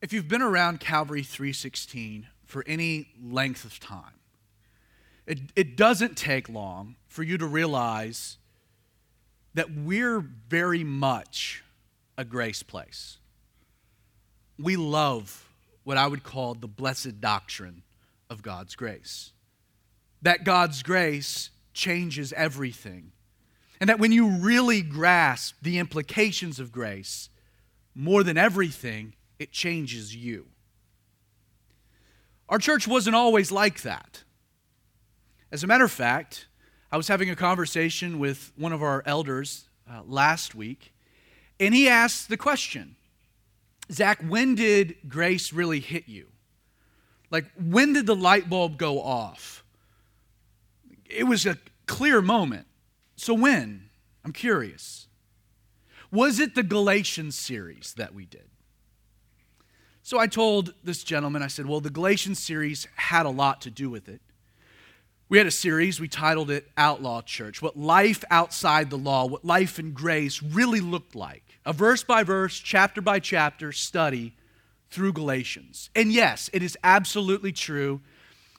If you've been around Calvary 316 for any length of time, it doesn't take long for you to realize that we're very much a grace place. We love what I would call the blessed doctrine of God's grace. That God's grace changes everything. And that when you really grasp the implications of grace, more than everything, it changes you. Our church wasn't always like that. As a matter of fact, I was having a conversation with one of our elders last week, and he asked the question, Zach, when did grace really hit you? Like, when did the light bulb go off? It was a clear moment. So when? I'm curious. Was it the Galatians series that we did? So I told this gentleman, I said, well, the Galatians series had a lot to do with it. We had a series, we titled it Outlaw Church, what life outside the law, what life in grace really looked like. A verse by verse, chapter by chapter study through Galatians. And yes, it is absolutely true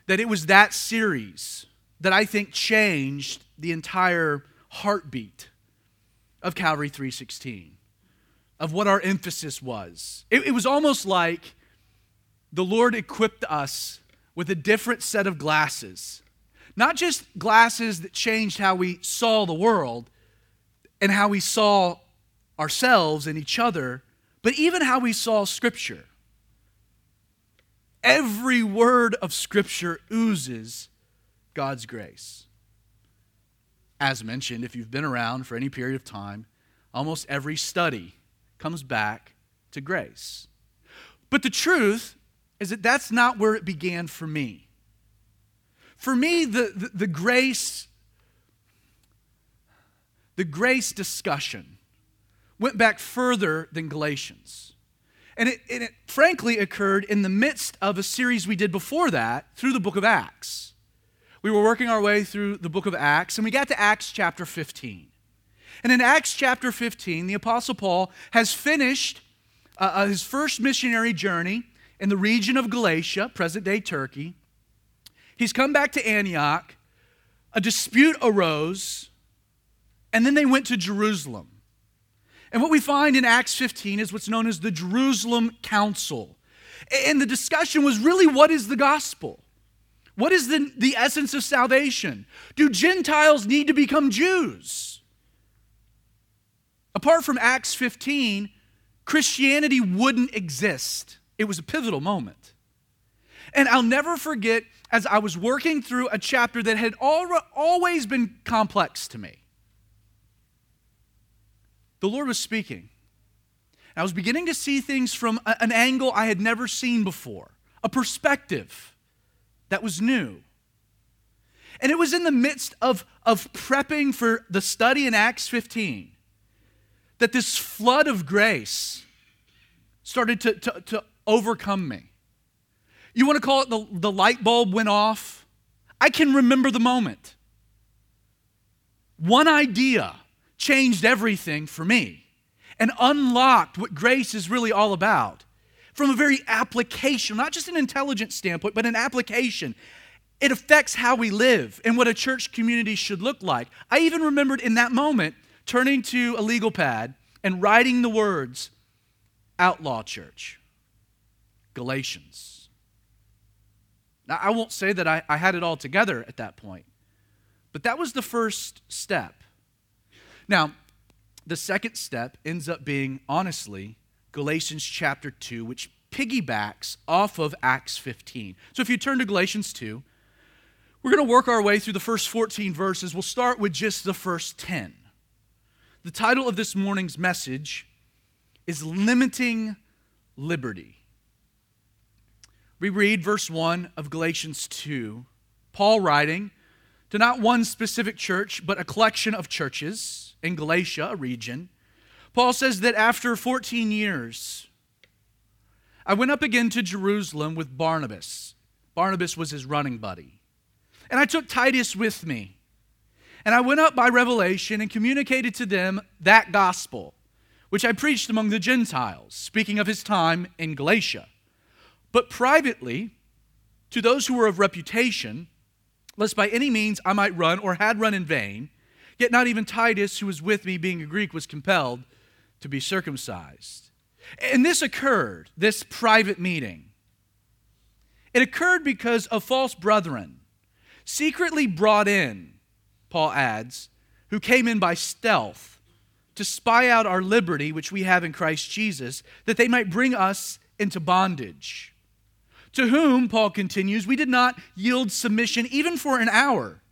that it was that series that I think changed the entire heartbeat of Calvary 316, of what our emphasis was. It was almost like the Lord equipped us with a different set of glasses. Not just glasses that changed how we saw the world and how we saw ourselves and each other, but even how we saw Scripture. Every word of Scripture oozes God's grace. As mentioned, if you've been around for any period of time, almost every study comes back to grace. But the truth is that that's not where it began for me. For me, the grace discussion went back further than Galatians. And it frankly occurred in the midst of a series we did before that through the book of Acts. We were working our way through the book of Acts, and we got to Acts chapter 15. And in Acts chapter 15, the Apostle Paul has finished his first missionary journey in the region of Galatia, present-day Turkey. He's come back to Antioch, a dispute arose, and then they went to Jerusalem. And what we find in Acts 15 is what's known as the Jerusalem Council. And the discussion was really, what is the gospel? What is the essence of salvation? Do Gentiles need to become Jews? Apart from Acts 15, Christianity wouldn't exist. It was a pivotal moment. And I'll never forget, as I was working through a chapter that had always been complex to me, the Lord was speaking. I was beginning to see things from an angle I had never seen before, a perspective that was new. And it was in the midst of prepping for the study in Acts 15 that this flood of grace started to overcome me. You want to call it the light bulb went off? I can remember the moment. One idea changed everything for me and unlocked what grace is really all about from a very application, not just an intelligence standpoint, but an application. It affects how we live and what a church community should look like. I even remembered in that moment turning to a legal pad and writing the words, Outlaw Church, Galatians. Now, I won't say that I had it all together at that point, but that was the first step. Now, the second step ends up being, honestly, Galatians chapter 2, which piggybacks off of Acts 15. So if you turn to Galatians 2, we're going to work our way through the first 14 verses. We'll start with just the first 10. The title of this morning's message is Limiting Liberty. We read verse 1 of Galatians 2, Paul writing to not one specific church, but a collection of churches in Galatia, a region. Paul says that after 14 years, I went up again to Jerusalem with Barnabas. Barnabas was his running buddy. And I took Titus with me. And I went up by revelation and communicated to them that gospel, which I preached among the Gentiles, speaking of his time in Galatia. But privately, to those who were of reputation, lest by any means I might run or had run in vain, yet not even Titus, who was with me, being a Greek, was compelled to be circumcised. And this occurred, this private meeting. It occurred because of false brethren, secretly brought in, Paul adds, who came in by stealth to spy out our liberty, which we have in Christ Jesus, that they might bring us into bondage. To whom, Paul continues, we did not yield submission even for an hour,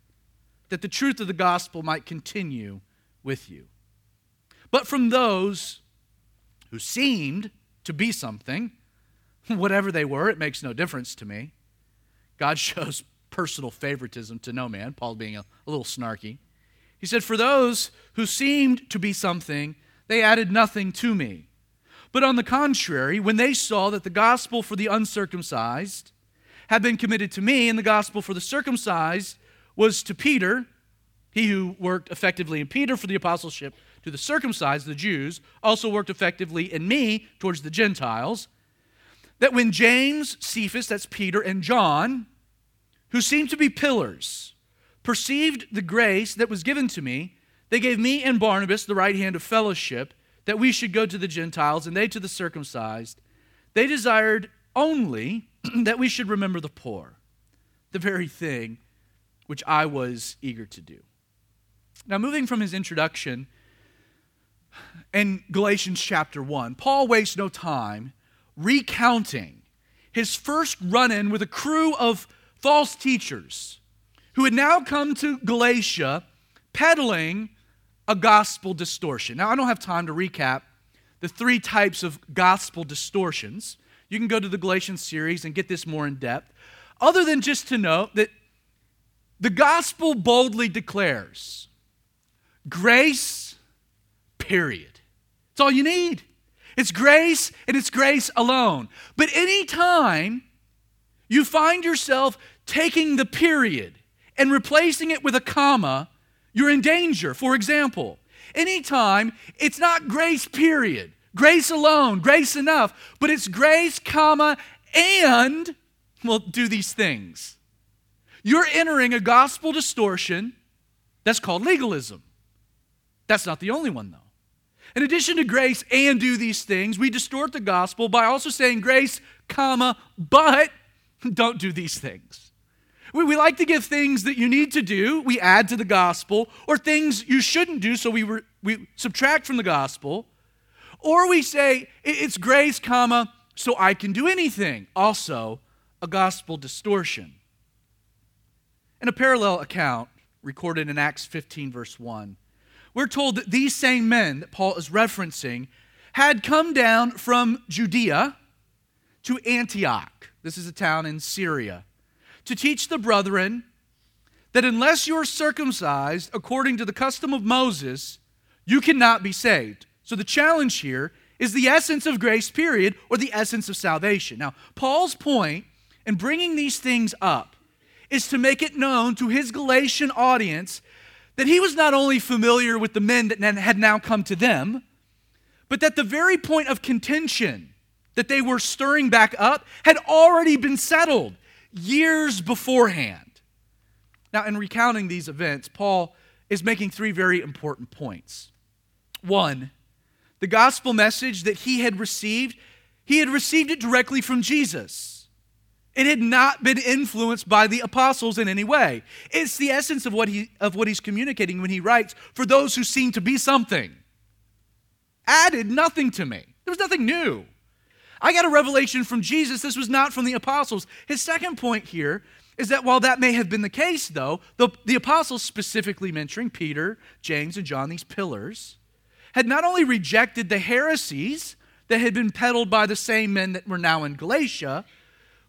that the truth of the gospel might continue with you. But from those who seemed to be something, whatever they were, it makes no difference to me. God shows personal favoritism to no man, Paul being a little snarky. He said, for those who seemed to be something, they added nothing to me. But on the contrary, when they saw that the gospel for the uncircumcised had been committed to me, and the gospel for the circumcised was to Peter, he who worked effectively in Peter for the apostleship to the circumcised, the Jews, also worked effectively in me towards the Gentiles, that when James, Cephas, that's Peter, and John, who seemed to be pillars, perceived the grace that was given to me, they gave me and Barnabas the right hand of fellowship, that we should go to the Gentiles and they to the circumcised. They desired only that we should remember the poor, the very thing which I was eager to do. Now, moving from his introduction in Galatians chapter 1, Paul wastes no time recounting his first run-in with a crew of false teachers who had now come to Galatia peddling a gospel distortion. Now, I don't have time to recap the three types of gospel distortions. You can go to the Galatians series and get this more in depth, other than just to note that the gospel boldly declares grace, period. It's all you need. It's grace, and it's grace alone. But any time you find yourself taking the period and replacing it with a comma, you're in danger. For example, anytime it's not grace, period, grace alone, grace enough, but it's grace, comma, and, well, do these things. You're entering a gospel distortion that's called legalism. That's not the only one, though. In addition to grace and do these things, we distort the gospel by also saying grace, comma, but don't do these things. We like to give things that you need to do, we add to the gospel, or things you shouldn't do, so we subtract from the gospel, or we say it's grace, comma, so I can do anything. Also, a gospel distortion. In a parallel account recorded in Acts 15, verse 1, we're told that these same men that Paul is referencing had come down from Judea to Antioch. This is a town in Syria, to teach the brethren that unless you are circumcised according to the custom of Moses, you cannot be saved. So the challenge here is the essence of grace, period, or the essence of salvation. Now, Paul's point in bringing these things up is to make it known to his Galatian audience that he was not only familiar with the men that had now come to them, but that the very point of contention that they were stirring back up had already been settled years beforehand. Now, in recounting these events, Paul is making three very important points. One, the gospel message that he had received it directly from Jesus. It had not been influenced by the apostles in any way. It's the essence of what he's communicating when he writes, for those who seem to be something, added nothing to me. There was nothing new. I got a revelation from Jesus. This was not from the apostles. His second point here is that while that may have been the case, though, the apostles, specifically mentoring Peter, James, and John, these pillars, had not only rejected the heresies that had been peddled by the same men that were now in Galatia,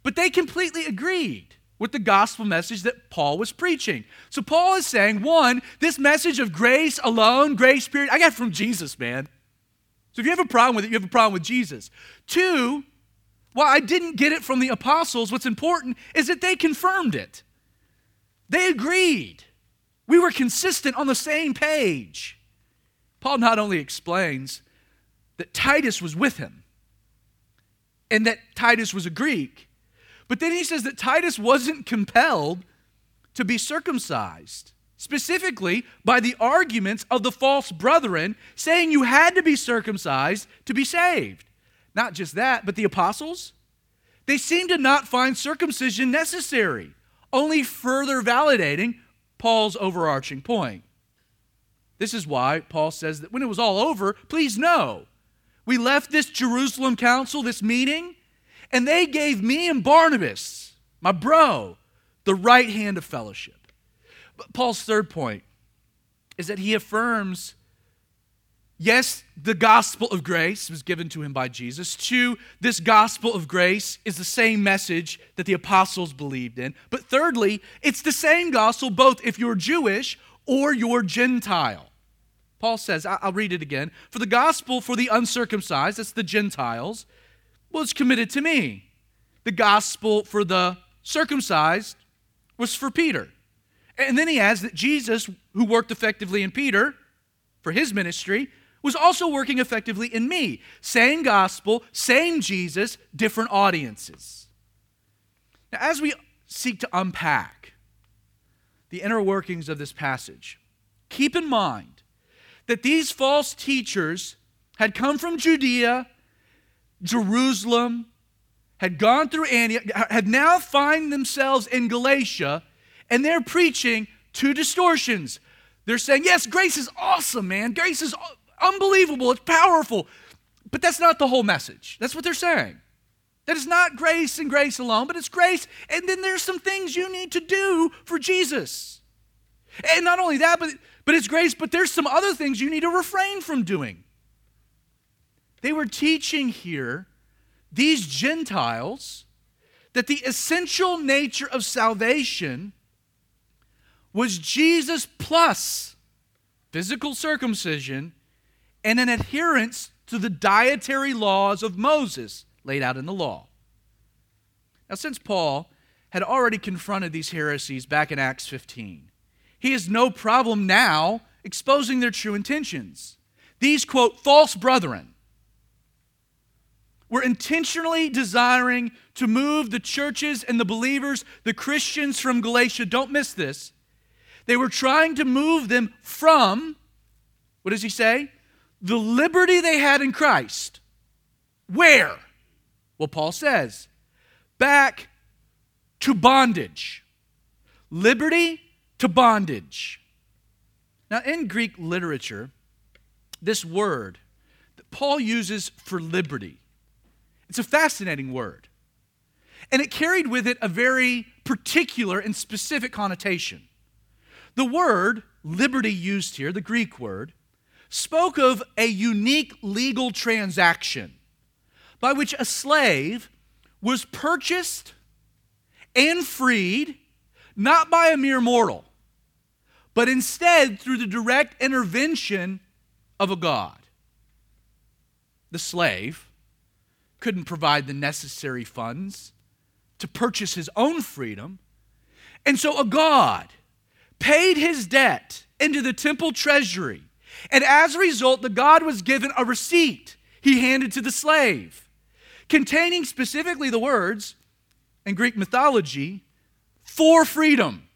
but they completely agreed with the gospel message that Paul was preaching. So Paul is saying, one, this message of grace alone, grace period, I got from Jesus, man. So if you have a problem with it, you have a problem with Jesus. Two, while I didn't get it from the apostles, what's important is that they confirmed it. They agreed. We were consistent on the same page. Paul not only explains that Titus was with him and that Titus was a Greek. But then he says that Titus wasn't compelled to be circumcised, specifically by the arguments of the false brethren saying you had to be circumcised to be saved. Not just that, but the apostles, they seem to not find circumcision necessary, only further validating Paul's overarching point. This is why Paul says that when it was all over, please know, we left this Jerusalem Council, this meeting, and they gave me and Barnabas, my bro, the right hand of fellowship. But Paul's third point is that he affirms, yes, the gospel of grace was given to him by Jesus. Two, this gospel of grace is the same message that the apostles believed in. But thirdly, it's the same gospel both if you're Jewish or you're Gentile. Paul says, I'll read it again. For the gospel for the uncircumcised, that's the Gentiles, was committed to me. The gospel for the circumcised was for Peter. And then he adds that Jesus, who worked effectively in Peter for his ministry, was also working effectively in me. Same gospel, same Jesus, different audiences. Now, as we seek to unpack the inner workings of this passage, keep in mind that these false teachers had come from Judea, Jerusalem, had gone through Antioch, had now find themselves in Galatia. And they're preaching two distortions. They're saying, yes, grace is awesome, man. Grace is unbelievable. It's powerful. But that's not the whole message. That's what they're saying. That is not grace and grace alone, but it's grace. And then there's some things you need to do for Jesus. And not only that, but it's grace, but there's some other things you need to refrain from doing. They were teaching here, these Gentiles, that the essential nature of salvation was Jesus plus physical circumcision and an adherence to the dietary laws of Moses laid out in the law. Now, since Paul had already confronted these heresies back in Acts 15, he has no problem now exposing their true intentions. These, quote, false brethren were intentionally desiring to move the churches and the believers, the Christians from Galatia, don't miss this, they were trying to move them from, what does he say? The liberty they had in Christ. Where? Well, Paul says, back to bondage. Liberty to bondage. Now, in Greek literature, this word that Paul uses for liberty, it's a fascinating word. And it carried with it a very particular and specific connotation. The word liberty used here, the Greek word, spoke of a unique legal transaction by which a slave was purchased and freed not by a mere mortal, but instead through the direct intervention of a god. The slave couldn't provide the necessary funds to purchase his own freedom, and so a god paid his debt into the temple treasury. And as a result, the god was given a receipt he handed to the slave, containing specifically the words, in Greek mythology, for freedom.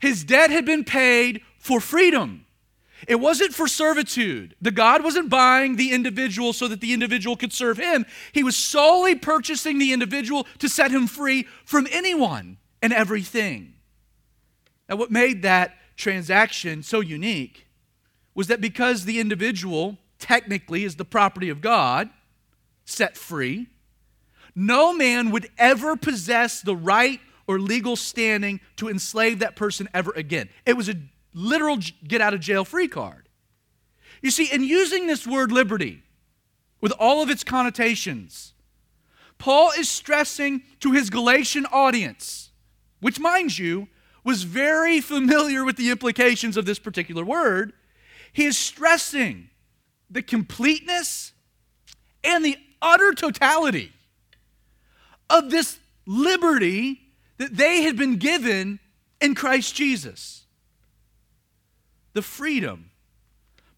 His debt had been paid for freedom. It wasn't for servitude. The god wasn't buying the individual so that the individual could serve him. He was solely purchasing the individual to set him free from anyone and everything. Now, what made that transaction so unique was that because the individual technically is the property of God, set free, no man would ever possess the right or legal standing to enslave that person ever again. It was a literal get-out-of-jail-free card. You see, in using this word liberty, with all of its connotations, Paul is stressing to his Galatian audience, which, mind you, was very familiar with the implications of this particular word, he is stressing the completeness and the utter totality of this liberty that they had been given in Christ Jesus. The freedom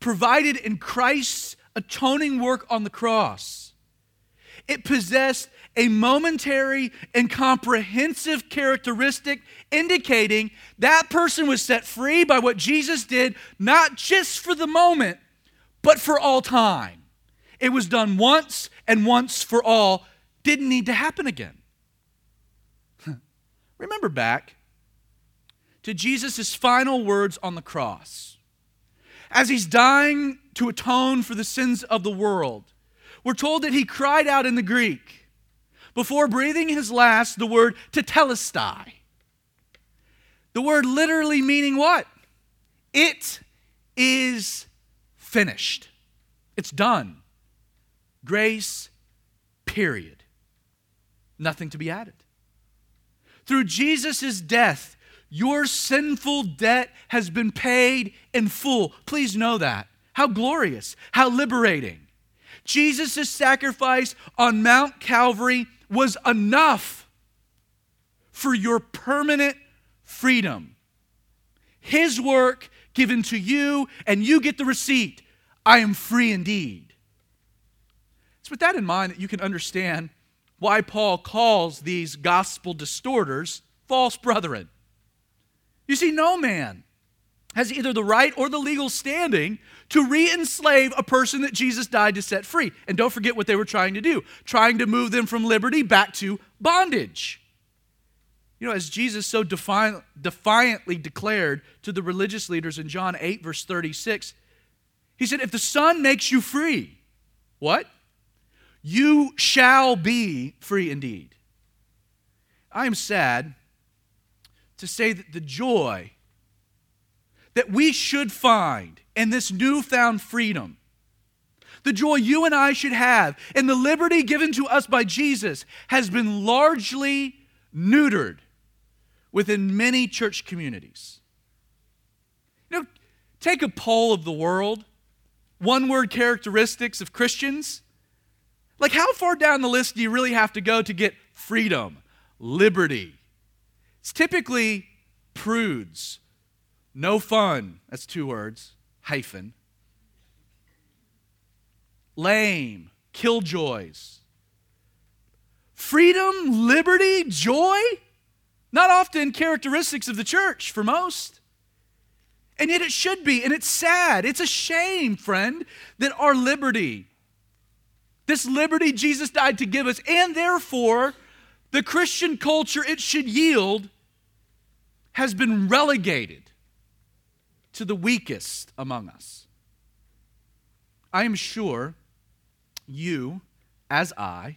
provided in Christ's atoning work on the cross. It possessed a momentary and comprehensive characteristic indicating that person was set free by what Jesus did, not just for the moment, but for all time. It was done once and once for all. Didn't need to happen again. Remember back to Jesus' final words on the cross. As he's dying to atone for the sins of the world, we're told that he cried out in the Greek, before breathing his last, the word tetelestai. The word literally meaning what? It is finished. It's done. Grace, period. Nothing to be added. Through Jesus' death, your sinful debt has been paid in full. Please know that. How glorious, how liberating. Jesus' sacrifice on Mount Calvary was enough for your permanent freedom. His work given to you, and you get the receipt. I am free indeed. It's with that in mind that you can understand why Paul calls these gospel distorters false brethren. You see, no man has either the right or the legal standing to re-enslave a person that Jesus died to set free. And don't forget what they were trying to do, trying to move them from liberty back to bondage. You know, as Jesus so defiantly declared to the religious leaders in John 8, verse 36, he said, if the Son makes you free, what? You shall be free indeed. I am sad to say that the joy that we should find in this newfound freedom, the joy you and I should have in the liberty given to us by Jesus, has been largely neutered within many church communities. You know, take a poll of the world, one-word characteristics of Christians. Like, how far down the list do you really have to go to get freedom, liberty? It's typically prudes, no fun, that's two words, hyphen, lame, killjoys. Freedom, liberty, joy, not often characteristics of the church for most. And yet it should be, and it's sad. It's a shame, friend, that our liberty, this liberty Jesus died to give us, and therefore the Christian culture it should yield, has been relegated to the weakest among us. I am sure you, as I,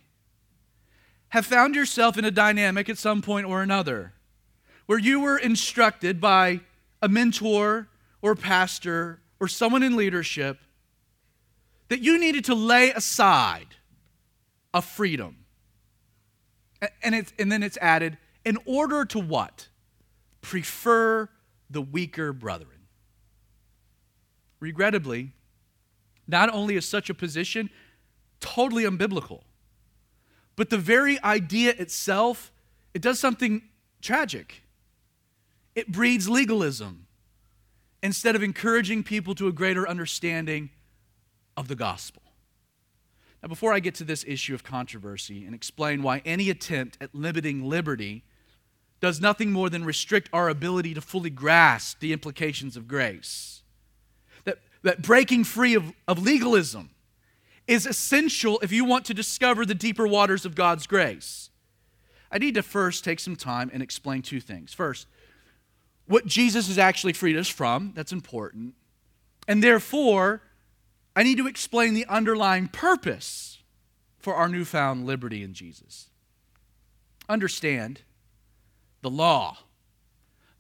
have found yourself in a dynamic at some point or another where you were instructed by a mentor or pastor or someone in leadership that you needed to lay aside a freedom. And then it's added, in order to what? Prefer the weaker brethren. Regrettably, not only is such a position totally unbiblical, but the very idea itself, it does something tragic. It breeds legalism instead of encouraging people to a greater understanding of the gospel. Now, before I get to this issue of controversy and explain why any attempt at limiting liberty does nothing more than restrict our ability to fully grasp the implications of grace, that breaking free of legalism is essential if you want to discover the deeper waters of God's grace, I need to first take some time and explain two things. First, what Jesus has actually freed us from, that's important, and therefore, I need to explain the underlying purpose for our newfound liberty in Jesus. Understand, the law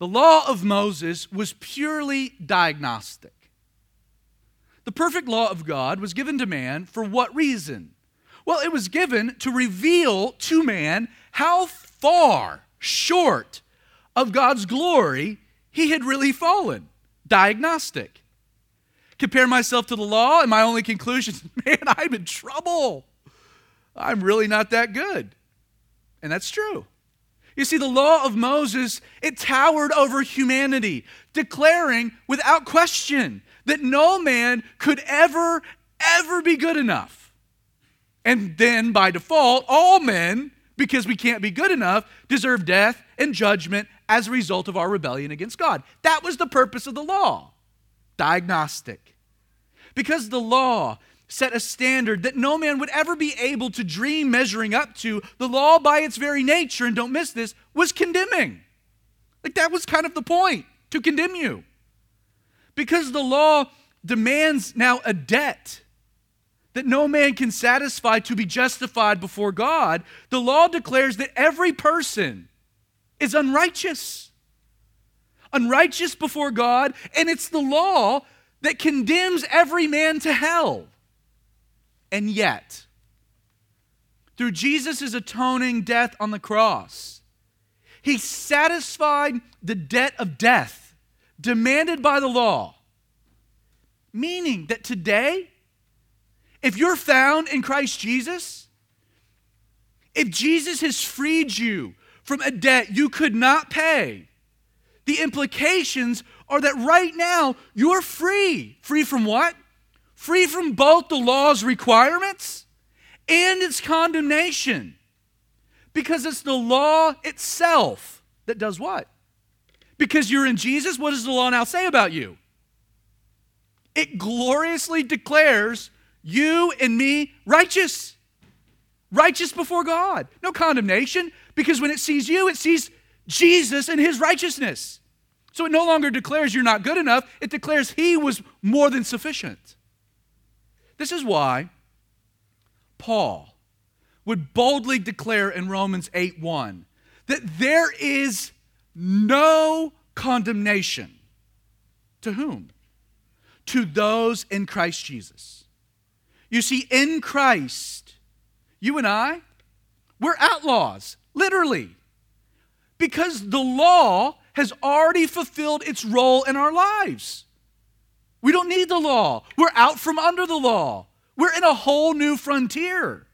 of Moses was purely diagnostic. The perfect law of God was given to man for what reason? Well, it was given to reveal to man how far short of God's glory he had really fallen. Diagnostic. Compare myself to the law, and my only conclusion is, man, I'm in trouble. I'm really not that good. And that's true. You see, the law of Moses, it towered over humanity, declaring without question that no man could ever ever be good enough. And then by default, all men, because we can't be good enough, deserve death and judgment as a result of our rebellion against God. That was the purpose of the law. Diagnostic. Because the law set a standard that no man would ever be able to dream measuring up to, the law by its very nature, and don't miss this, was condemning. Like that was kind of the point, to condemn you. Because the law demands now a debt that no man can satisfy to be justified before God, the law declares that every person is unrighteous. Unrighteous before God, and it's the law that condemns every man to hell. And yet, through Jesus' atoning death on the cross, he satisfied the debt of death demanded by the law. Meaning that today, if you're found in Christ Jesus, if Jesus has freed you from a debt you could not pay, the implications are that right now you're free. Free from what? Free from both the law's requirements and its condemnation. Because it's the law itself that does what? Because you're in Jesus, what does the law now say about you? It gloriously declares you and me righteous. Righteous before God. No condemnation, because when it sees you, it sees Jesus and his righteousness. So it no longer declares you're not good enough. It declares he was more than sufficient. This is why Paul would boldly declare in Romans 8:1 that there is no condemnation. To whom? To those in Christ Jesus. You see, in Christ, you and I, we're outlaws, literally, because the law has already fulfilled its role in our lives. We don't need the law. We're out from under the law. We're in a whole new frontier.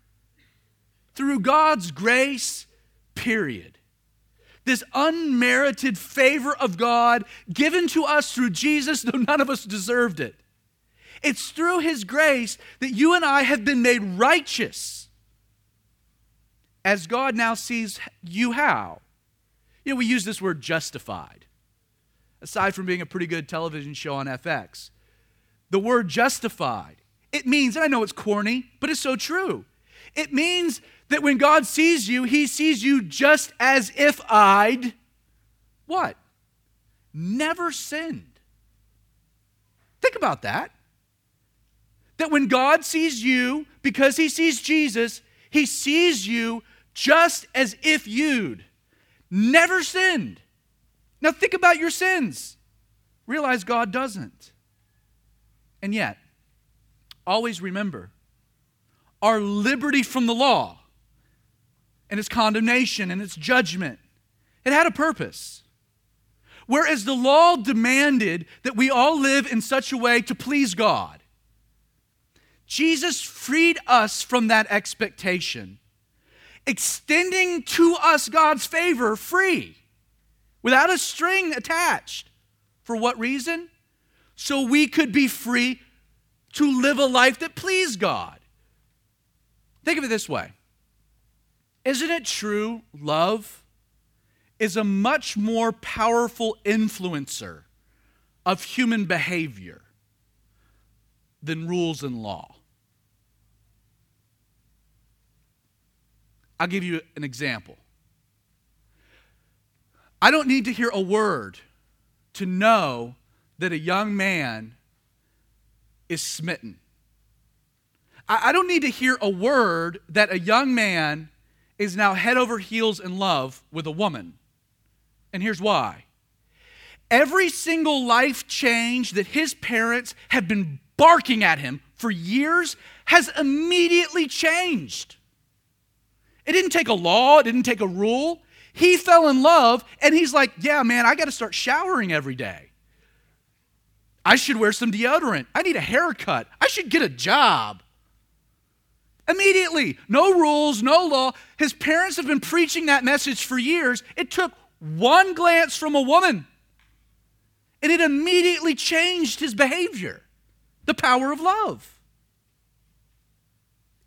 Through God's grace, period. This unmerited favor of God given to us through Jesus, though none of us deserved it. It's through his grace that you and I have been made righteous. As God now sees you how. You know, we use this word justified. Aside from being a pretty good television show on FX, the word justified, it means, and I know it's corny, but it's so true. It means that when God sees you, he sees you just as if I'd, what? Never sinned. Think about that. That when God sees you, because he sees Jesus, he sees you just as if you'd never sinned. Now think about your sins. Realize God doesn't. And yet, always remember our liberty from the law and its condemnation and its judgment. It had a purpose. Whereas the law demanded that we all live in such a way to please God, Jesus freed us from that expectation, extending to us God's favor free, without a string attached. For what reason? So we could be free to live a life that pleased God. Think of it this way. Isn't it true love is a much more powerful influencer of human behavior than rules and law? I'll give you an example. I don't need to hear a word to know that a young man is smitten. I don't need to hear a word that a young man is now head over heels in love with a woman. And here's why. Every single life change that his parents have been barking at him for years has immediately changed. It didn't take a law, it didn't take a rule. He fell in love, and he's like, yeah, man, I got to start showering every day. I should wear some deodorant. I need a haircut. I should get a job. Immediately, no rules, no law. His parents have been preaching that message for years. It took one glance from a woman, and it immediately changed his behavior. The power of love.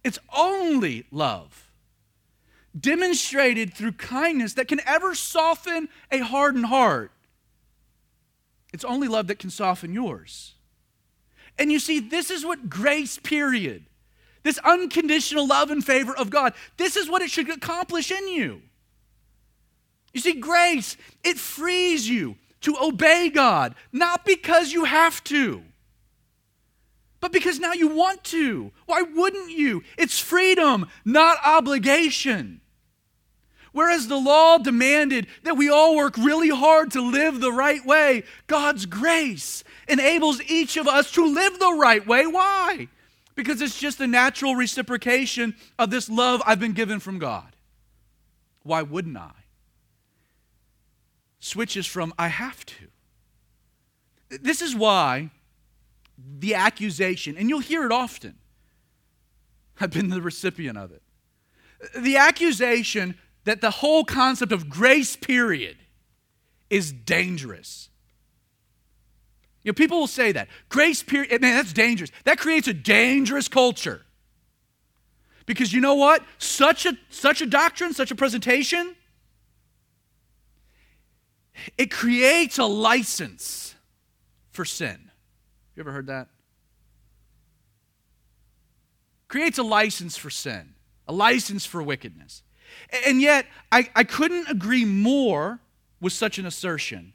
It's only love, demonstrated through kindness, that can ever soften a hardened heart. It's only love that can soften yours. And you see, this is what grace, period, this unconditional love and favor of God, this is what it should accomplish in you. You see, grace, it frees you to obey God, not because you have to, but because now you want to. Why wouldn't you? It's freedom, not obligation. Whereas the law demanded that we all work really hard to live the right way, God's grace enables each of us to live the right way. Why? Because it's just the natural reciprocation of this love I've been given from God. Why wouldn't I? Switches from I have to. This is why the accusation, and you'll hear it often. I've been the recipient of it. The accusation that the whole concept of grace, period, is dangerous. You know, people will say that. Grace, period, man, that's dangerous. That creates a dangerous culture. Because you know what? Such a doctrine, such a presentation, it creates a license for sin. You ever heard that? Creates a license for sin, a license for wickedness. And yet, I couldn't agree more with such an assertion.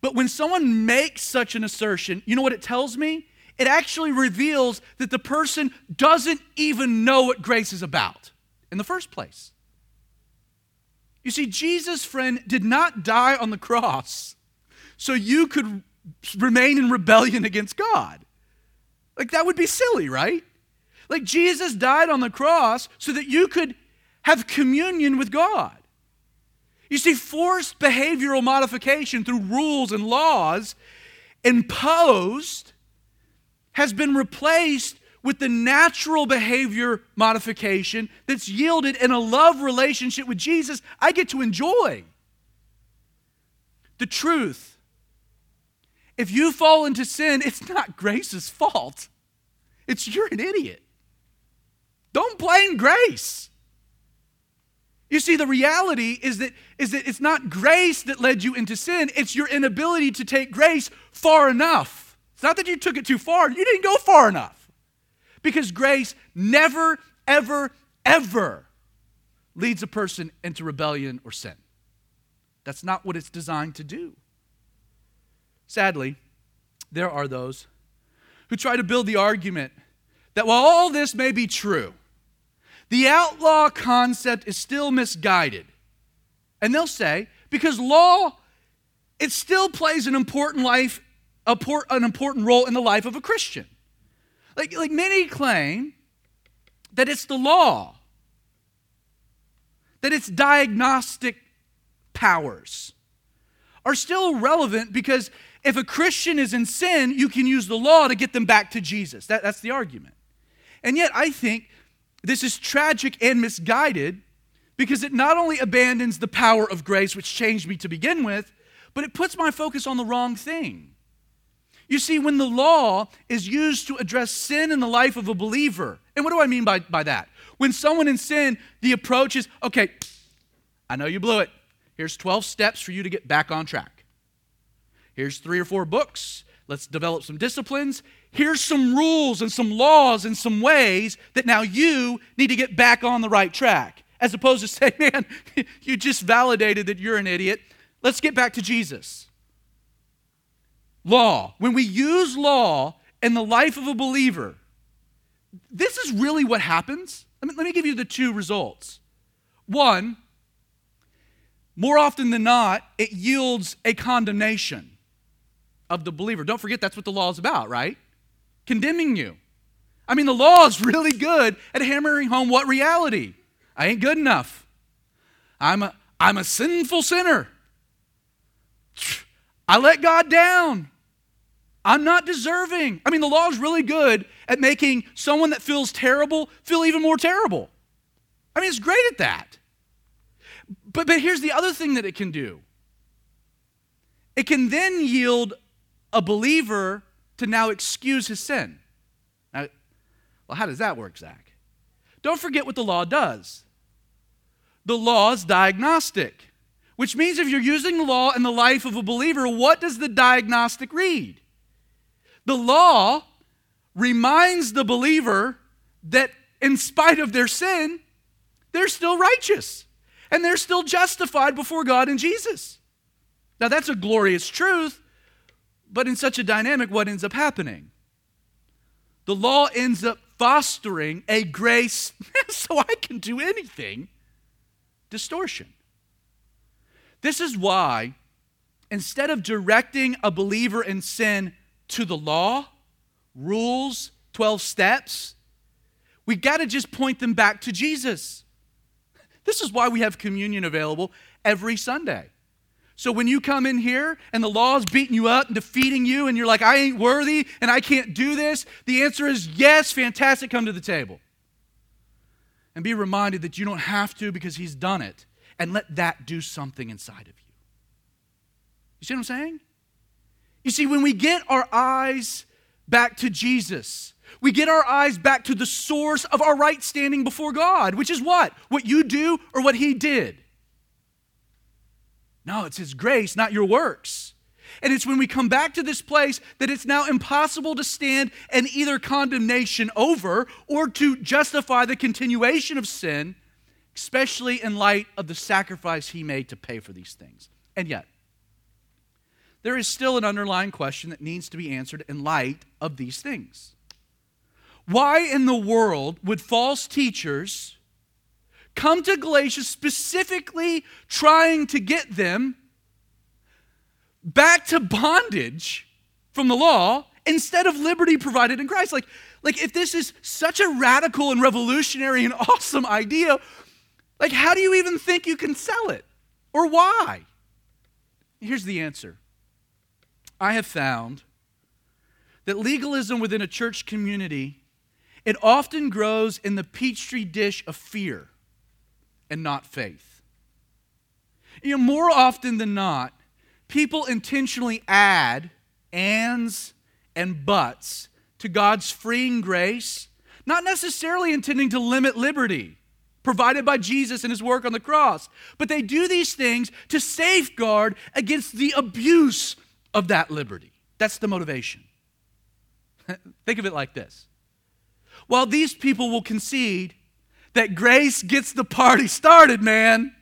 But when someone makes such an assertion, you know what it tells me? It actually reveals that the person doesn't even know what grace is about in the first place. You see, Jesus, friend, did not die on the cross so you could remain in rebellion against God. Like, that would be silly, right? Like, Jesus died on the cross so that you could have communion with God. You see, forced behavioral modification through rules and laws imposed has been replaced with the natural behavior modification that's yielded in a love relationship with Jesus I get to enjoy. The truth, if you fall into sin, it's not grace's fault. It's you're an idiot. Don't blame grace. You see, the reality is that it's not grace that led you into sin. It's your inability to take grace far enough. It's not that you took it too far. You didn't go far enough. Because grace never, ever, ever leads a person into rebellion or sin. That's not what it's designed to do. Sadly, there are those who try to build the argument that while all this may be true, the outlaw concept is still misguided. And they'll say, because law, it still plays an important role in the life of a Christian. Like many claim that it's the law, that its diagnostic powers are still relevant because if a Christian is in sin, you can use the law to get them back to Jesus. That's the argument. And yet I think this is tragic and misguided because it not only abandons the power of grace, which changed me to begin with, but it puts my focus on the wrong thing. You see, when the law is used to address sin in the life of a believer, and what do I mean by that? When someone in sin, the approach is, okay, I know you blew it. Here's 12 steps for you to get back on track. Here's 3 or 4 books. Let's develop some disciplines. Here's some rules and some laws and some ways that now you need to get back on the right track. As opposed to saying, man, you just validated that you're an idiot. Let's get back to Jesus. Law. When we use law in the life of a believer, this is really what happens. Let me give you the 2 results. 1, more often than not, it yields a condemnation of the believer. Don't forget that's what the law is about, right? Condemning you. I mean, the law is really good at hammering home what reality. I ain't good enough. I'm a sinful sinner. I let God down. I'm not deserving. I mean, the law is really good at making someone that feels terrible feel even more terrible. I mean, it's great at that. But here's the other thing that it can do. It can then yield a believer to now excuse his sin. Now, well, how does that work, Zach? Don't forget what the law does. The law is diagnostic, which means if you're using the law in the life of a believer, what does the diagnostic read? The law reminds the believer that in spite of their sin, they're still righteous and they're still justified before God in Jesus. Now that's a glorious truth, but in such a dynamic, what ends up happening? The law ends up fostering a grace, so I can do anything, distortion. This is why instead of directing a believer in sin to the law, rules, 12 steps, we got to just point them back to Jesus. This is why we have communion available every Sunday. So when you come in here and the law is beating you up and defeating you and you're like, I ain't worthy and I can't do this, the answer is yes, fantastic, come to the table. And be reminded that you don't have to because he's done it. And let that do something inside of you. You see what I'm saying? You see, when we get our eyes back to Jesus, we get our eyes back to the source of our right standing before God, which is what? What you do or what he did. No, it's his grace, not your works. And it's when we come back to this place that it's now impossible to stand in either condemnation over or to justify the continuation of sin, especially in light of the sacrifice he made to pay for these things. And yet, there is still an underlying question that needs to be answered in light of these things. Why in the world would false teachers come to Galatia specifically trying to get them back to bondage from the law instead of liberty provided in Christ? Like if this is such a radical and revolutionary and awesome idea, like how do you even think you can sell it? Or why? Here's the answer. I have found that legalism within a church community, it often grows in the Petri dish of fear and not faith. You know, more often than not, people intentionally add ands and buts to God's freeing grace, not necessarily intending to limit liberty provided by Jesus and his work on the cross, but they do these things to safeguard against the abuse of that liberty. That's the motivation. Think of it like this. While these people will concede that grace gets the party started, man,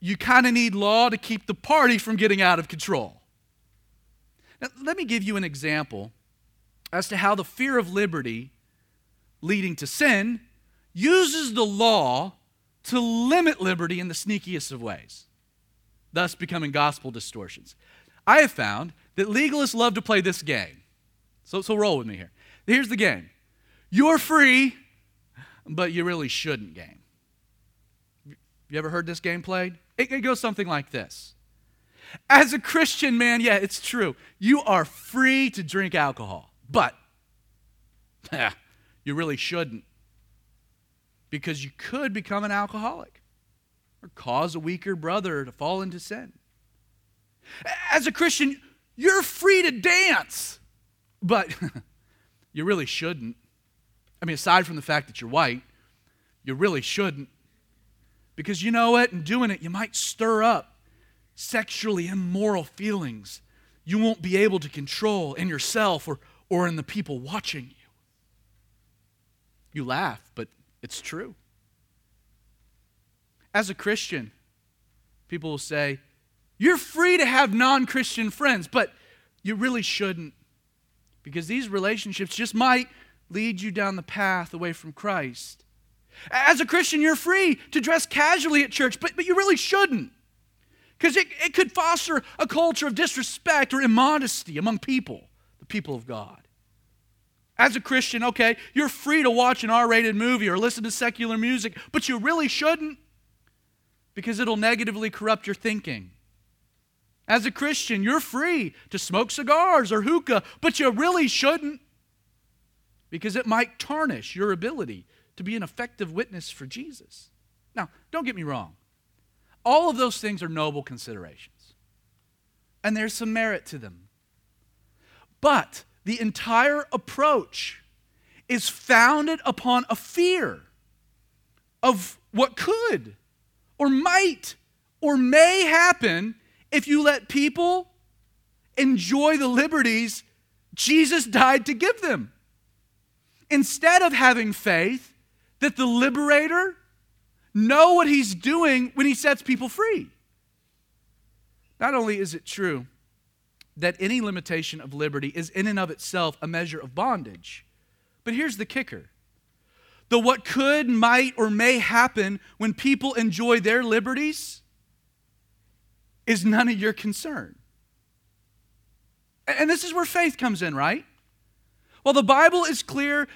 you kind of need law to keep the party from getting out of control. Now, let me give you an example as to how the fear of liberty leading to sin uses the law to limit liberty in the sneakiest of ways, thus becoming gospel distortions. I have found that legalists love to play this game. So roll with me here. Here's the game. You're free, but you really shouldn't game. You ever heard this game played? It goes something like this. As a Christian, man, yeah, it's true. You are free to drink alcohol, but you really shouldn't because you could become an alcoholic or cause a weaker brother to fall into sin. As a Christian, you're free to dance, but you really shouldn't. I mean, aside from the fact that you're white, you really shouldn't. Because you know what? In doing it, you might stir up sexually immoral feelings you won't be able to control in yourself or in the people watching you. You laugh, but it's true. As a Christian, people will say, you're free to have non-Christian friends, but you really shouldn't. Because these relationships just might lead you down the path away from Christ. As a Christian, you're free to dress casually at church, but you really shouldn't. Because it could foster a culture of disrespect or immodesty among people, the people of God. As a Christian, okay, you're free to watch an R-rated movie or listen to secular music, but you really shouldn't because it'll negatively corrupt your thinking. As a Christian, you're free to smoke cigars or hookah, but you really shouldn't because it might tarnish your ability to be an effective witness for Jesus. Now, don't get me wrong. All of those things are noble considerations, and there's some merit to them. But the entire approach is founded upon a fear of what could or might or may happen if you let people enjoy the liberties Jesus died to give them. Instead of having faith that the liberator knows what he's doing when he sets people free. Not only is it true that any limitation of liberty is in and of itself a measure of bondage, but here's the kicker. The what could, might, or may happen when people enjoy their liberties is none of your concern. And this is where faith comes in, right? Well, the Bible is clear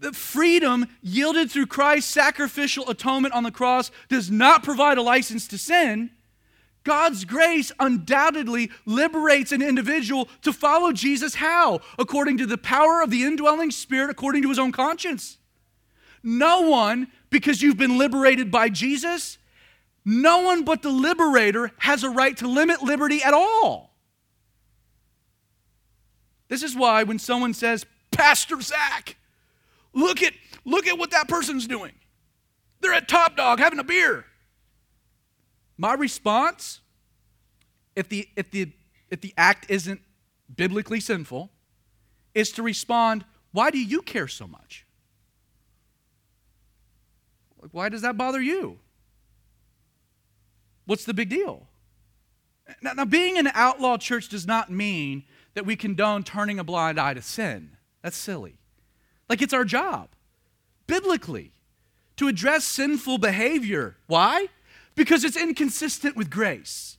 that freedom yielded through Christ's sacrificial atonement on the cross does not provide a license to sin. God's grace undoubtedly liberates an individual to follow Jesus how? According to the power of the indwelling Spirit, according to his own conscience. No one, because you've been liberated by Jesus, no one but the liberator has a right to limit liberty at all. This is why when someone says, Pastor Zach, look at what that person's doing. They're at Top Dog having a beer. My response, if the act isn't biblically sinful, is to respond, why do you care so much? Like, why does that bother you? What's the big deal? Now, being an outlaw church does not mean that we condone turning a blind eye to sin. That's silly. Like, it's our job, biblically, to address sinful behavior. Why? Because it's inconsistent with grace.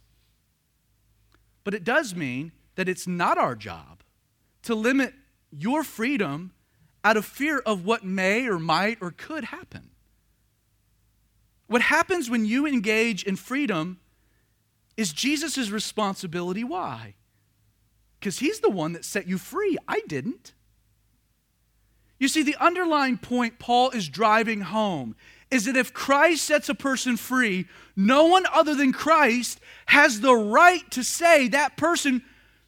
But it does mean that it's not our job to limit your freedom out of fear of what may or might or could happen. What happens when you engage in freedom is Jesus' responsibility. Why? Because he's the one that set you free. I didn't. You see, the underlying point Paul is driving home is that if Christ sets a person free, no one other than Christ has the right to say that person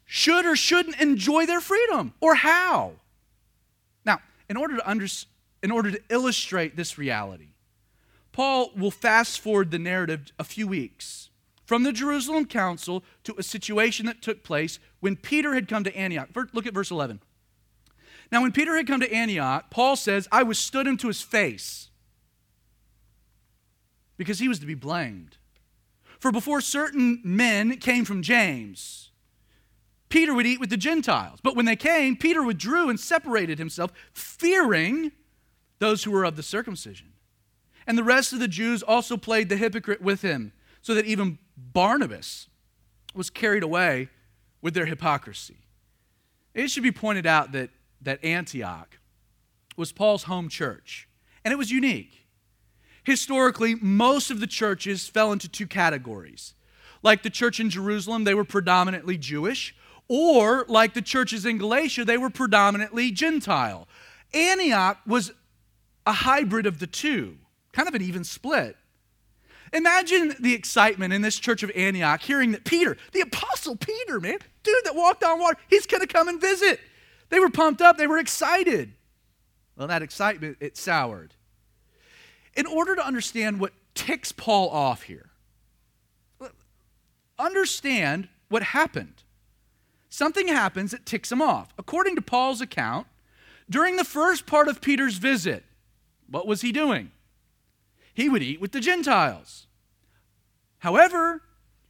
should or shouldn't enjoy their freedom, or how. Now, in order to illustrate this reality, Paul will fast forward the narrative a few weeks from the Jerusalem Council to a situation that took place when Peter had come to Antioch. Look at verse 11. Now, when Peter had come to Antioch, Paul says, I withstood him to his face, because he was to be blamed. For before certain men came from James, Peter would eat with the Gentiles. But when they came, Peter withdrew and separated himself, fearing those who were of the circumcision. And the rest of the Jews also played the hypocrite with him, so that even Barnabas was carried away with their hypocrisy. It should be pointed out that Antioch was Paul's home church, and it was unique. Historically, most of the churches fell into two categories. Like the church in Jerusalem, they were predominantly Jewish, or like the churches in Galatia, they were predominantly Gentile. Antioch was a hybrid of the two, kind of an even split. Imagine the excitement in this church of Antioch hearing that Peter, the apostle Peter, man, dude that walked on water, he's going to come and visit. They were pumped up, they were excited. Well, that excitement, it soured. In order to understand what ticks Paul off here, understand what happened. Something happens that ticks him off. According to Paul's account, during the first part of Peter's visit, what was he doing? He would eat with the Gentiles. However,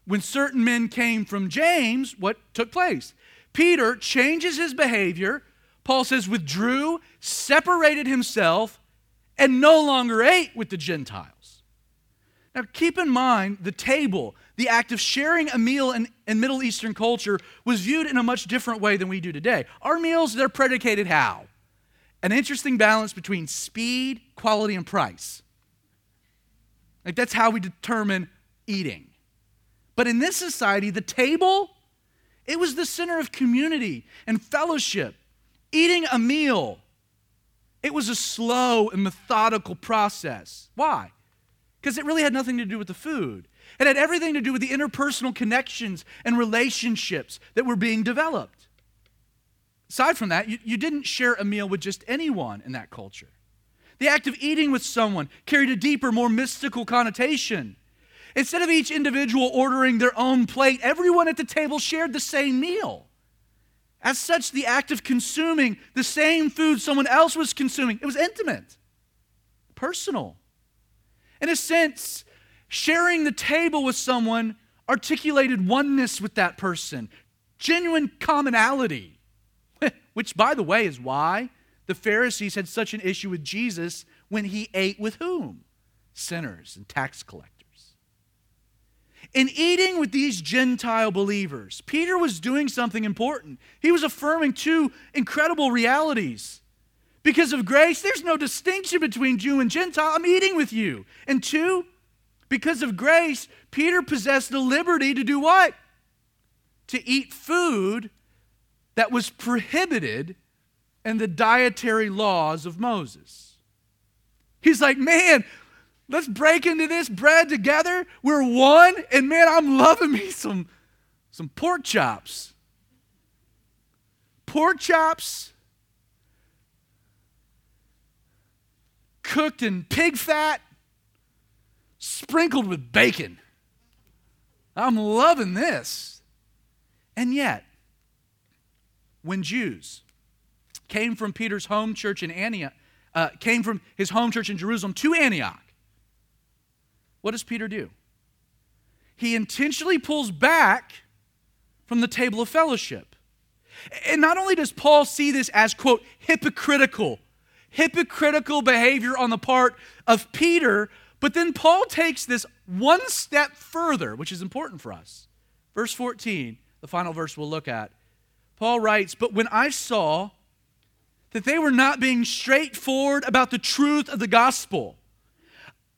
when certain men came from James, what took place? Peter changes his behavior. Paul says, withdrew, separated himself, and no longer ate with the Gentiles. Now keep in mind, the table, the act of sharing a meal in Middle Eastern culture was viewed in a much different way than we do today. Our meals, they're predicated how? An interesting balance between speed, quality, and price. Like, that's how we determine eating. But in this society, the table, it was the center of community and fellowship. Eating a meal, it was a slow and methodical process. Why? Because it really had nothing to do with the food. It had everything to do with the interpersonal connections and relationships that were being developed. Aside from that, you didn't share a meal with just anyone in that culture. The act of eating with someone carried a deeper, more mystical connotation. Instead of each individual ordering their own plate, everyone at the table shared the same meal. As such, the act of consuming the same food someone else was consuming, it was intimate, personal. In a sense, sharing the table with someone articulated oneness with that person, genuine commonality, which, by the way, is why the Pharisees had such an issue with Jesus when he ate with whom? Sinners and tax collectors. In eating with these Gentile believers, Peter was doing something important. He was affirming two incredible realities. Because of grace, there's no distinction between Jew and Gentile. I'm eating with you. And two, because of grace, Peter possessed the liberty to do what? To eat food that was prohibited in the dietary laws of Moses. He's like, man, let's break into this bread together. We're one, and man, I'm loving me some pork chops. Pork chops cooked in pig fat, sprinkled with bacon. I'm loving this. And yet, when Jews came from Peter's home church in Antioch, came from his home church in Jerusalem to Antioch, what does Peter do? He intentionally pulls back from the table of fellowship. And not only does Paul see this as, quote, hypocritical behavior on the part of Peter, but then Paul takes this one step further, which is important for us. Verse 14, the final verse we'll look at, Paul writes, "But when I saw that they were not being straightforward about the truth of the gospel,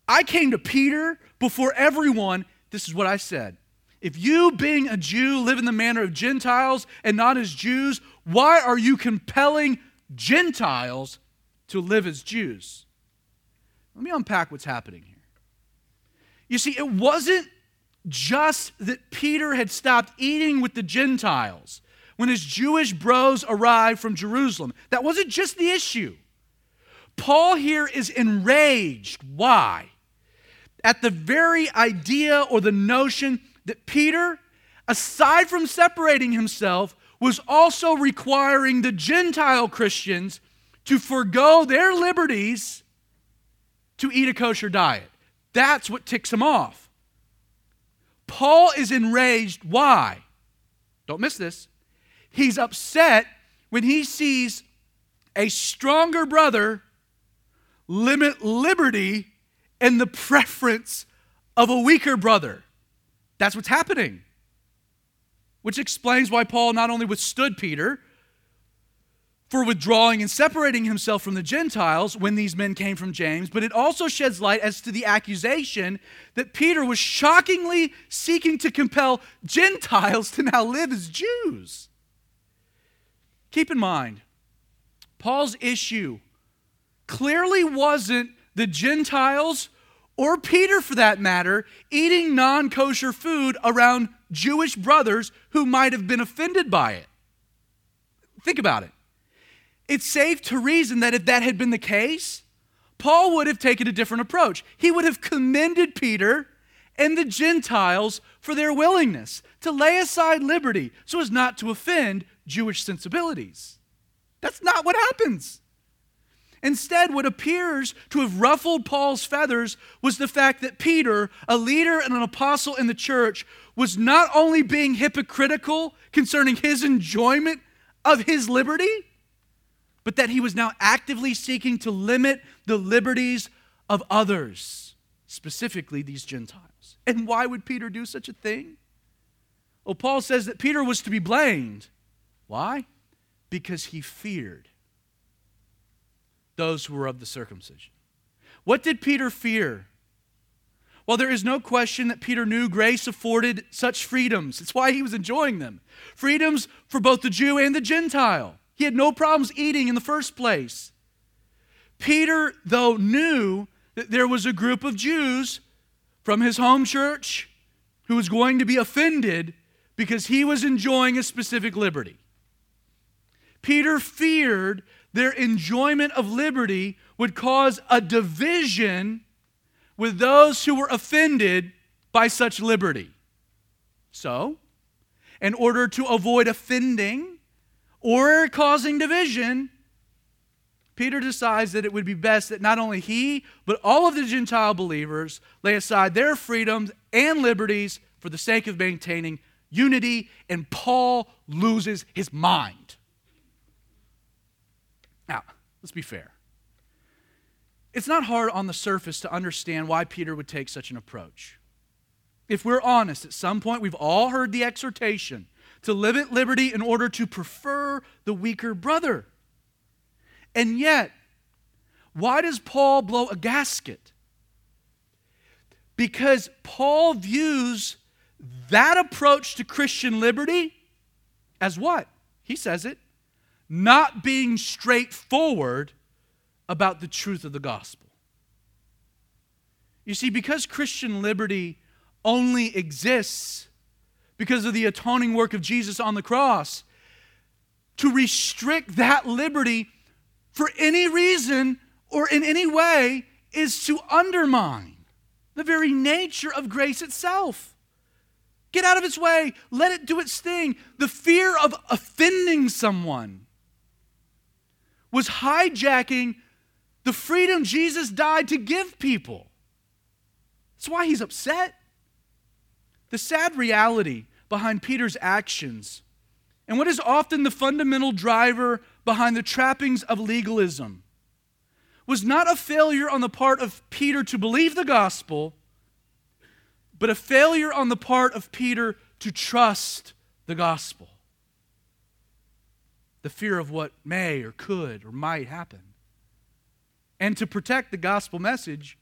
I came to Peter before everyone. This is what I said. If you, being a Jew, live in the manner of Gentiles and not as Jews, why are you compelling Gentiles to live as Jews?" Let me unpack what's happening here. You see, it wasn't just that Peter had stopped eating with the Gentiles when his Jewish bros arrived from Jerusalem. That wasn't just the issue. Paul here is enraged. Why? At the very idea or the notion that Peter, aside from separating himself, was also requiring the Gentile Christians to forgo their liberties to eat a kosher diet. That's what ticks him off. Paul is enraged. Why? Don't miss this. He's upset when he sees a stronger brother limit liberty and the preference of a weaker brother. That's what's happening. Which explains why Paul not only withstood Peter for withdrawing and separating himself from the Gentiles when these men came from James, but it also sheds light as to the accusation that Peter was shockingly seeking to compel Gentiles to now live as Jews. Keep in mind, Paul's issue clearly wasn't the Gentiles, or Peter for that matter, eating non-kosher food around Jewish brothers who might have been offended by it. Think about it. It's safe to reason that if that had been the case, Paul would have taken a different approach. He would have commended Peter and the Gentiles for their willingness to lay aside liberty so as not to offend Jewish sensibilities. That's not what happens. Instead, what appears to have ruffled Paul's feathers was the fact that Peter, a leader and an apostle in the church, was not only being hypocritical concerning his enjoyment of his liberty, but that he was now actively seeking to limit the liberties of others, specifically these Gentiles. And why would Peter do such a thing? Well, Paul says that Peter was to be blamed. Why? Because he feared those who were of the circumcision. What did Peter fear? Well, there is no question that Peter knew grace afforded such freedoms. It's why he was enjoying them. Freedoms for both the Jew and the Gentile. He had no problems eating in the first place. Peter, though, knew that there was a group of Jews from his home church who was going to be offended because he was enjoying a specific liberty. Peter feared their enjoyment of liberty would cause a division with those who were offended by such liberty. So, in order to avoid offending or causing division, Peter decides that it would be best that not only he, but all of the Gentile believers lay aside their freedoms and liberties for the sake of maintaining unity, and Paul loses his mind. Now, let's be fair. It's not hard on the surface to understand why Peter would take such an approach. If we're honest, at some point we've all heard the exhortation to live at liberty in order to prefer the weaker brother. And yet, why does Paul blow a gasket? Because Paul views that approach to Christian liberty as what? He says it, not being straightforward about the truth of the gospel. You see, because Christian liberty only exists because of the atoning work of Jesus on the cross, to restrict that liberty for any reason or in any way is to undermine the very nature of grace itself. Get out of its way. Let it do its thing. The fear of offending someone was hijacking the freedom Jesus died to give people. That's why he's upset. The sad reality behind Peter's actions and what is often the fundamental driver behind the trappings of legalism was not a failure on the part of Peter to believe the gospel, but a failure on the part of Peter to trust the gospel. The fear of what may or could or might happen. And to protect the gospel message,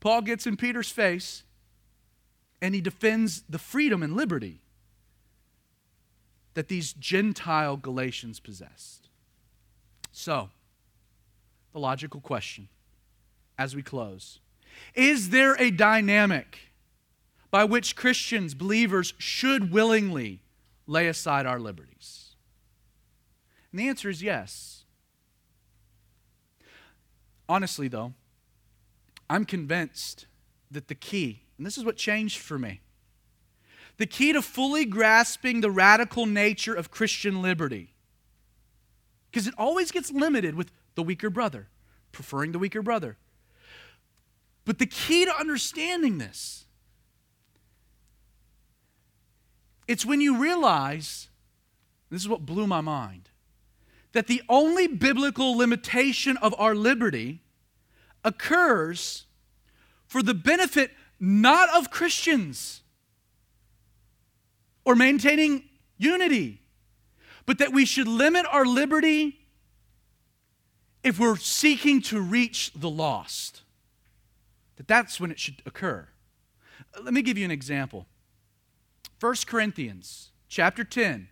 Paul gets in Peter's face and he defends the freedom and liberty that these Gentile Galatians possessed. So, the logical question as we close, is there a dynamic by which Christians, believers, should willingly lay aside our liberties? And the answer is yes. Honestly, though, I'm convinced that the key, and this is what changed for me, the key to fully grasping the radical nature of Christian liberty, because it always gets limited with the weaker brother, preferring the weaker brother. But the key to understanding this, it's when you realize, this is what blew my mind, that the only biblical limitation of our liberty occurs for the benefit not of Christians, or maintaining unity, but that we should limit our liberty if we're seeking to reach the lost. That's when it should occur. Let me give you an example. First Corinthians chapter 10,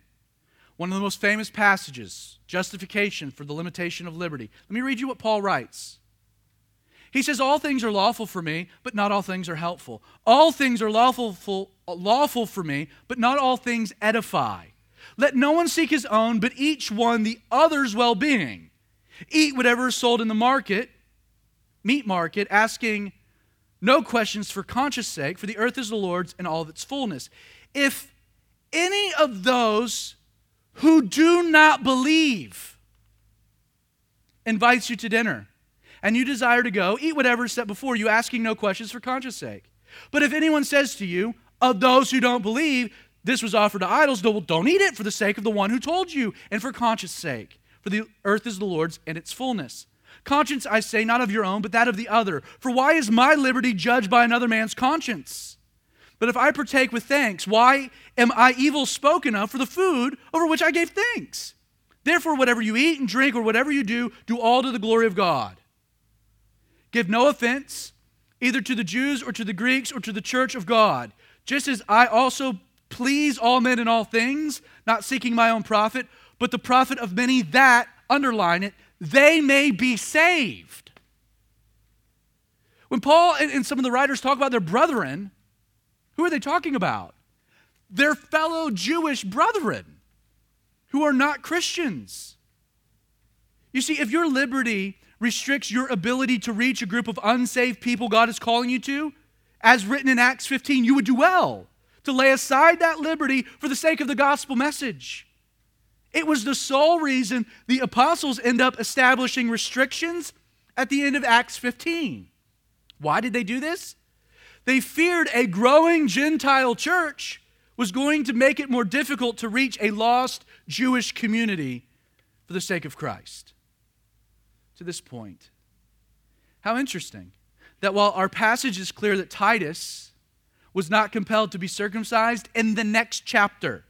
one of the most famous passages, justification for the limitation of liberty. Let me read you what Paul writes. He says, all things are lawful for me, but not all things are helpful. All things are lawful for me, but not all things edify. Let no one seek his own, but each one the other's well-being. Eat whatever is sold in the market, meat market, asking no questions for conscience sake, for the earth is the Lord's and all of its fullness. If any of those who do not believe invites you to dinner, and you desire to go, eat whatever is set before you, asking no questions for conscience sake. But if anyone says to you, of those who don't believe, this was offered to idols, don't eat it for the sake of the one who told you, and for conscience sake, for the earth is the Lord's and its fullness. Conscience, I say, not of your own, but that of the other. For why is my liberty judged by another man's conscience? But if I partake with thanks, why am I evil spoken of for the food over which I gave thanks? Therefore, whatever you eat and drink, or whatever you do, do all to the glory of God. Give no offense, either to the Jews or to the Greeks or to the church of God, just as I also please all men in all things, not seeking my own profit, but the profit of many that, underline it, they may be saved. When Paul and some of the writers talk about their brethren, who are they talking about? Their fellow Jewish brethren who are not Christians. You see, if your liberty restricts your ability to reach a group of unsaved people God is calling you to, as written in Acts 15, you would do well to lay aside that liberty for the sake of the gospel message. It was the sole reason the apostles end up establishing restrictions at the end of Acts 15. Why did they do this? They feared a growing Gentile church was going to make it more difficult to reach a lost Jewish community for the sake of Christ. To this point, how interesting that while our passage is clear that Titus was not compelled to be circumcised, in the next chapter,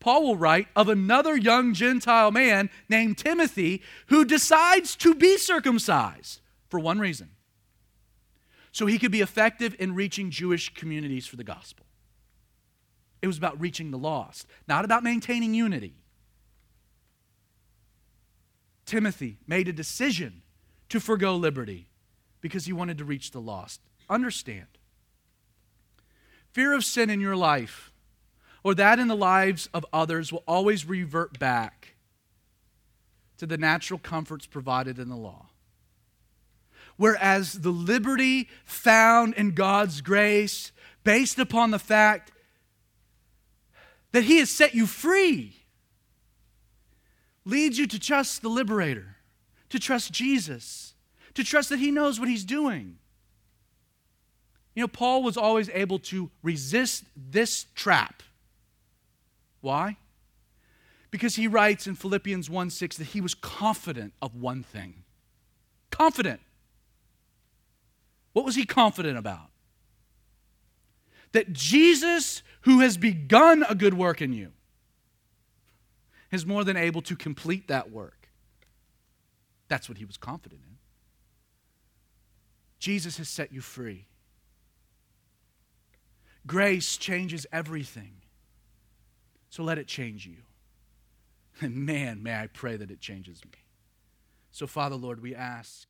Paul will write of another young Gentile man named Timothy who decides to be circumcised for one reason: so he could be effective in reaching Jewish communities for the gospel. It was about reaching the lost, not about maintaining unity. Timothy made a decision to forgo liberty because he wanted to reach the lost. Understand, fear of sin in your life or that in the lives of others will always revert back to the natural comforts provided in the law. Whereas the liberty found in God's grace, based upon the fact that He has set you free, leads you to trust the liberator, to trust Jesus, to trust that He knows what He's doing. You know, Paul was always able to resist this trap. Why? Because he writes in Philippians 1:6 that he was confident of one thing. Confident. What was he confident about? That Jesus, who has begun a good work in you, is more than able to complete that work. That's what he was confident in. Jesus has set you free. Grace changes everything. So let it change you. And man, may I pray that it changes me. So Father, Lord, we ask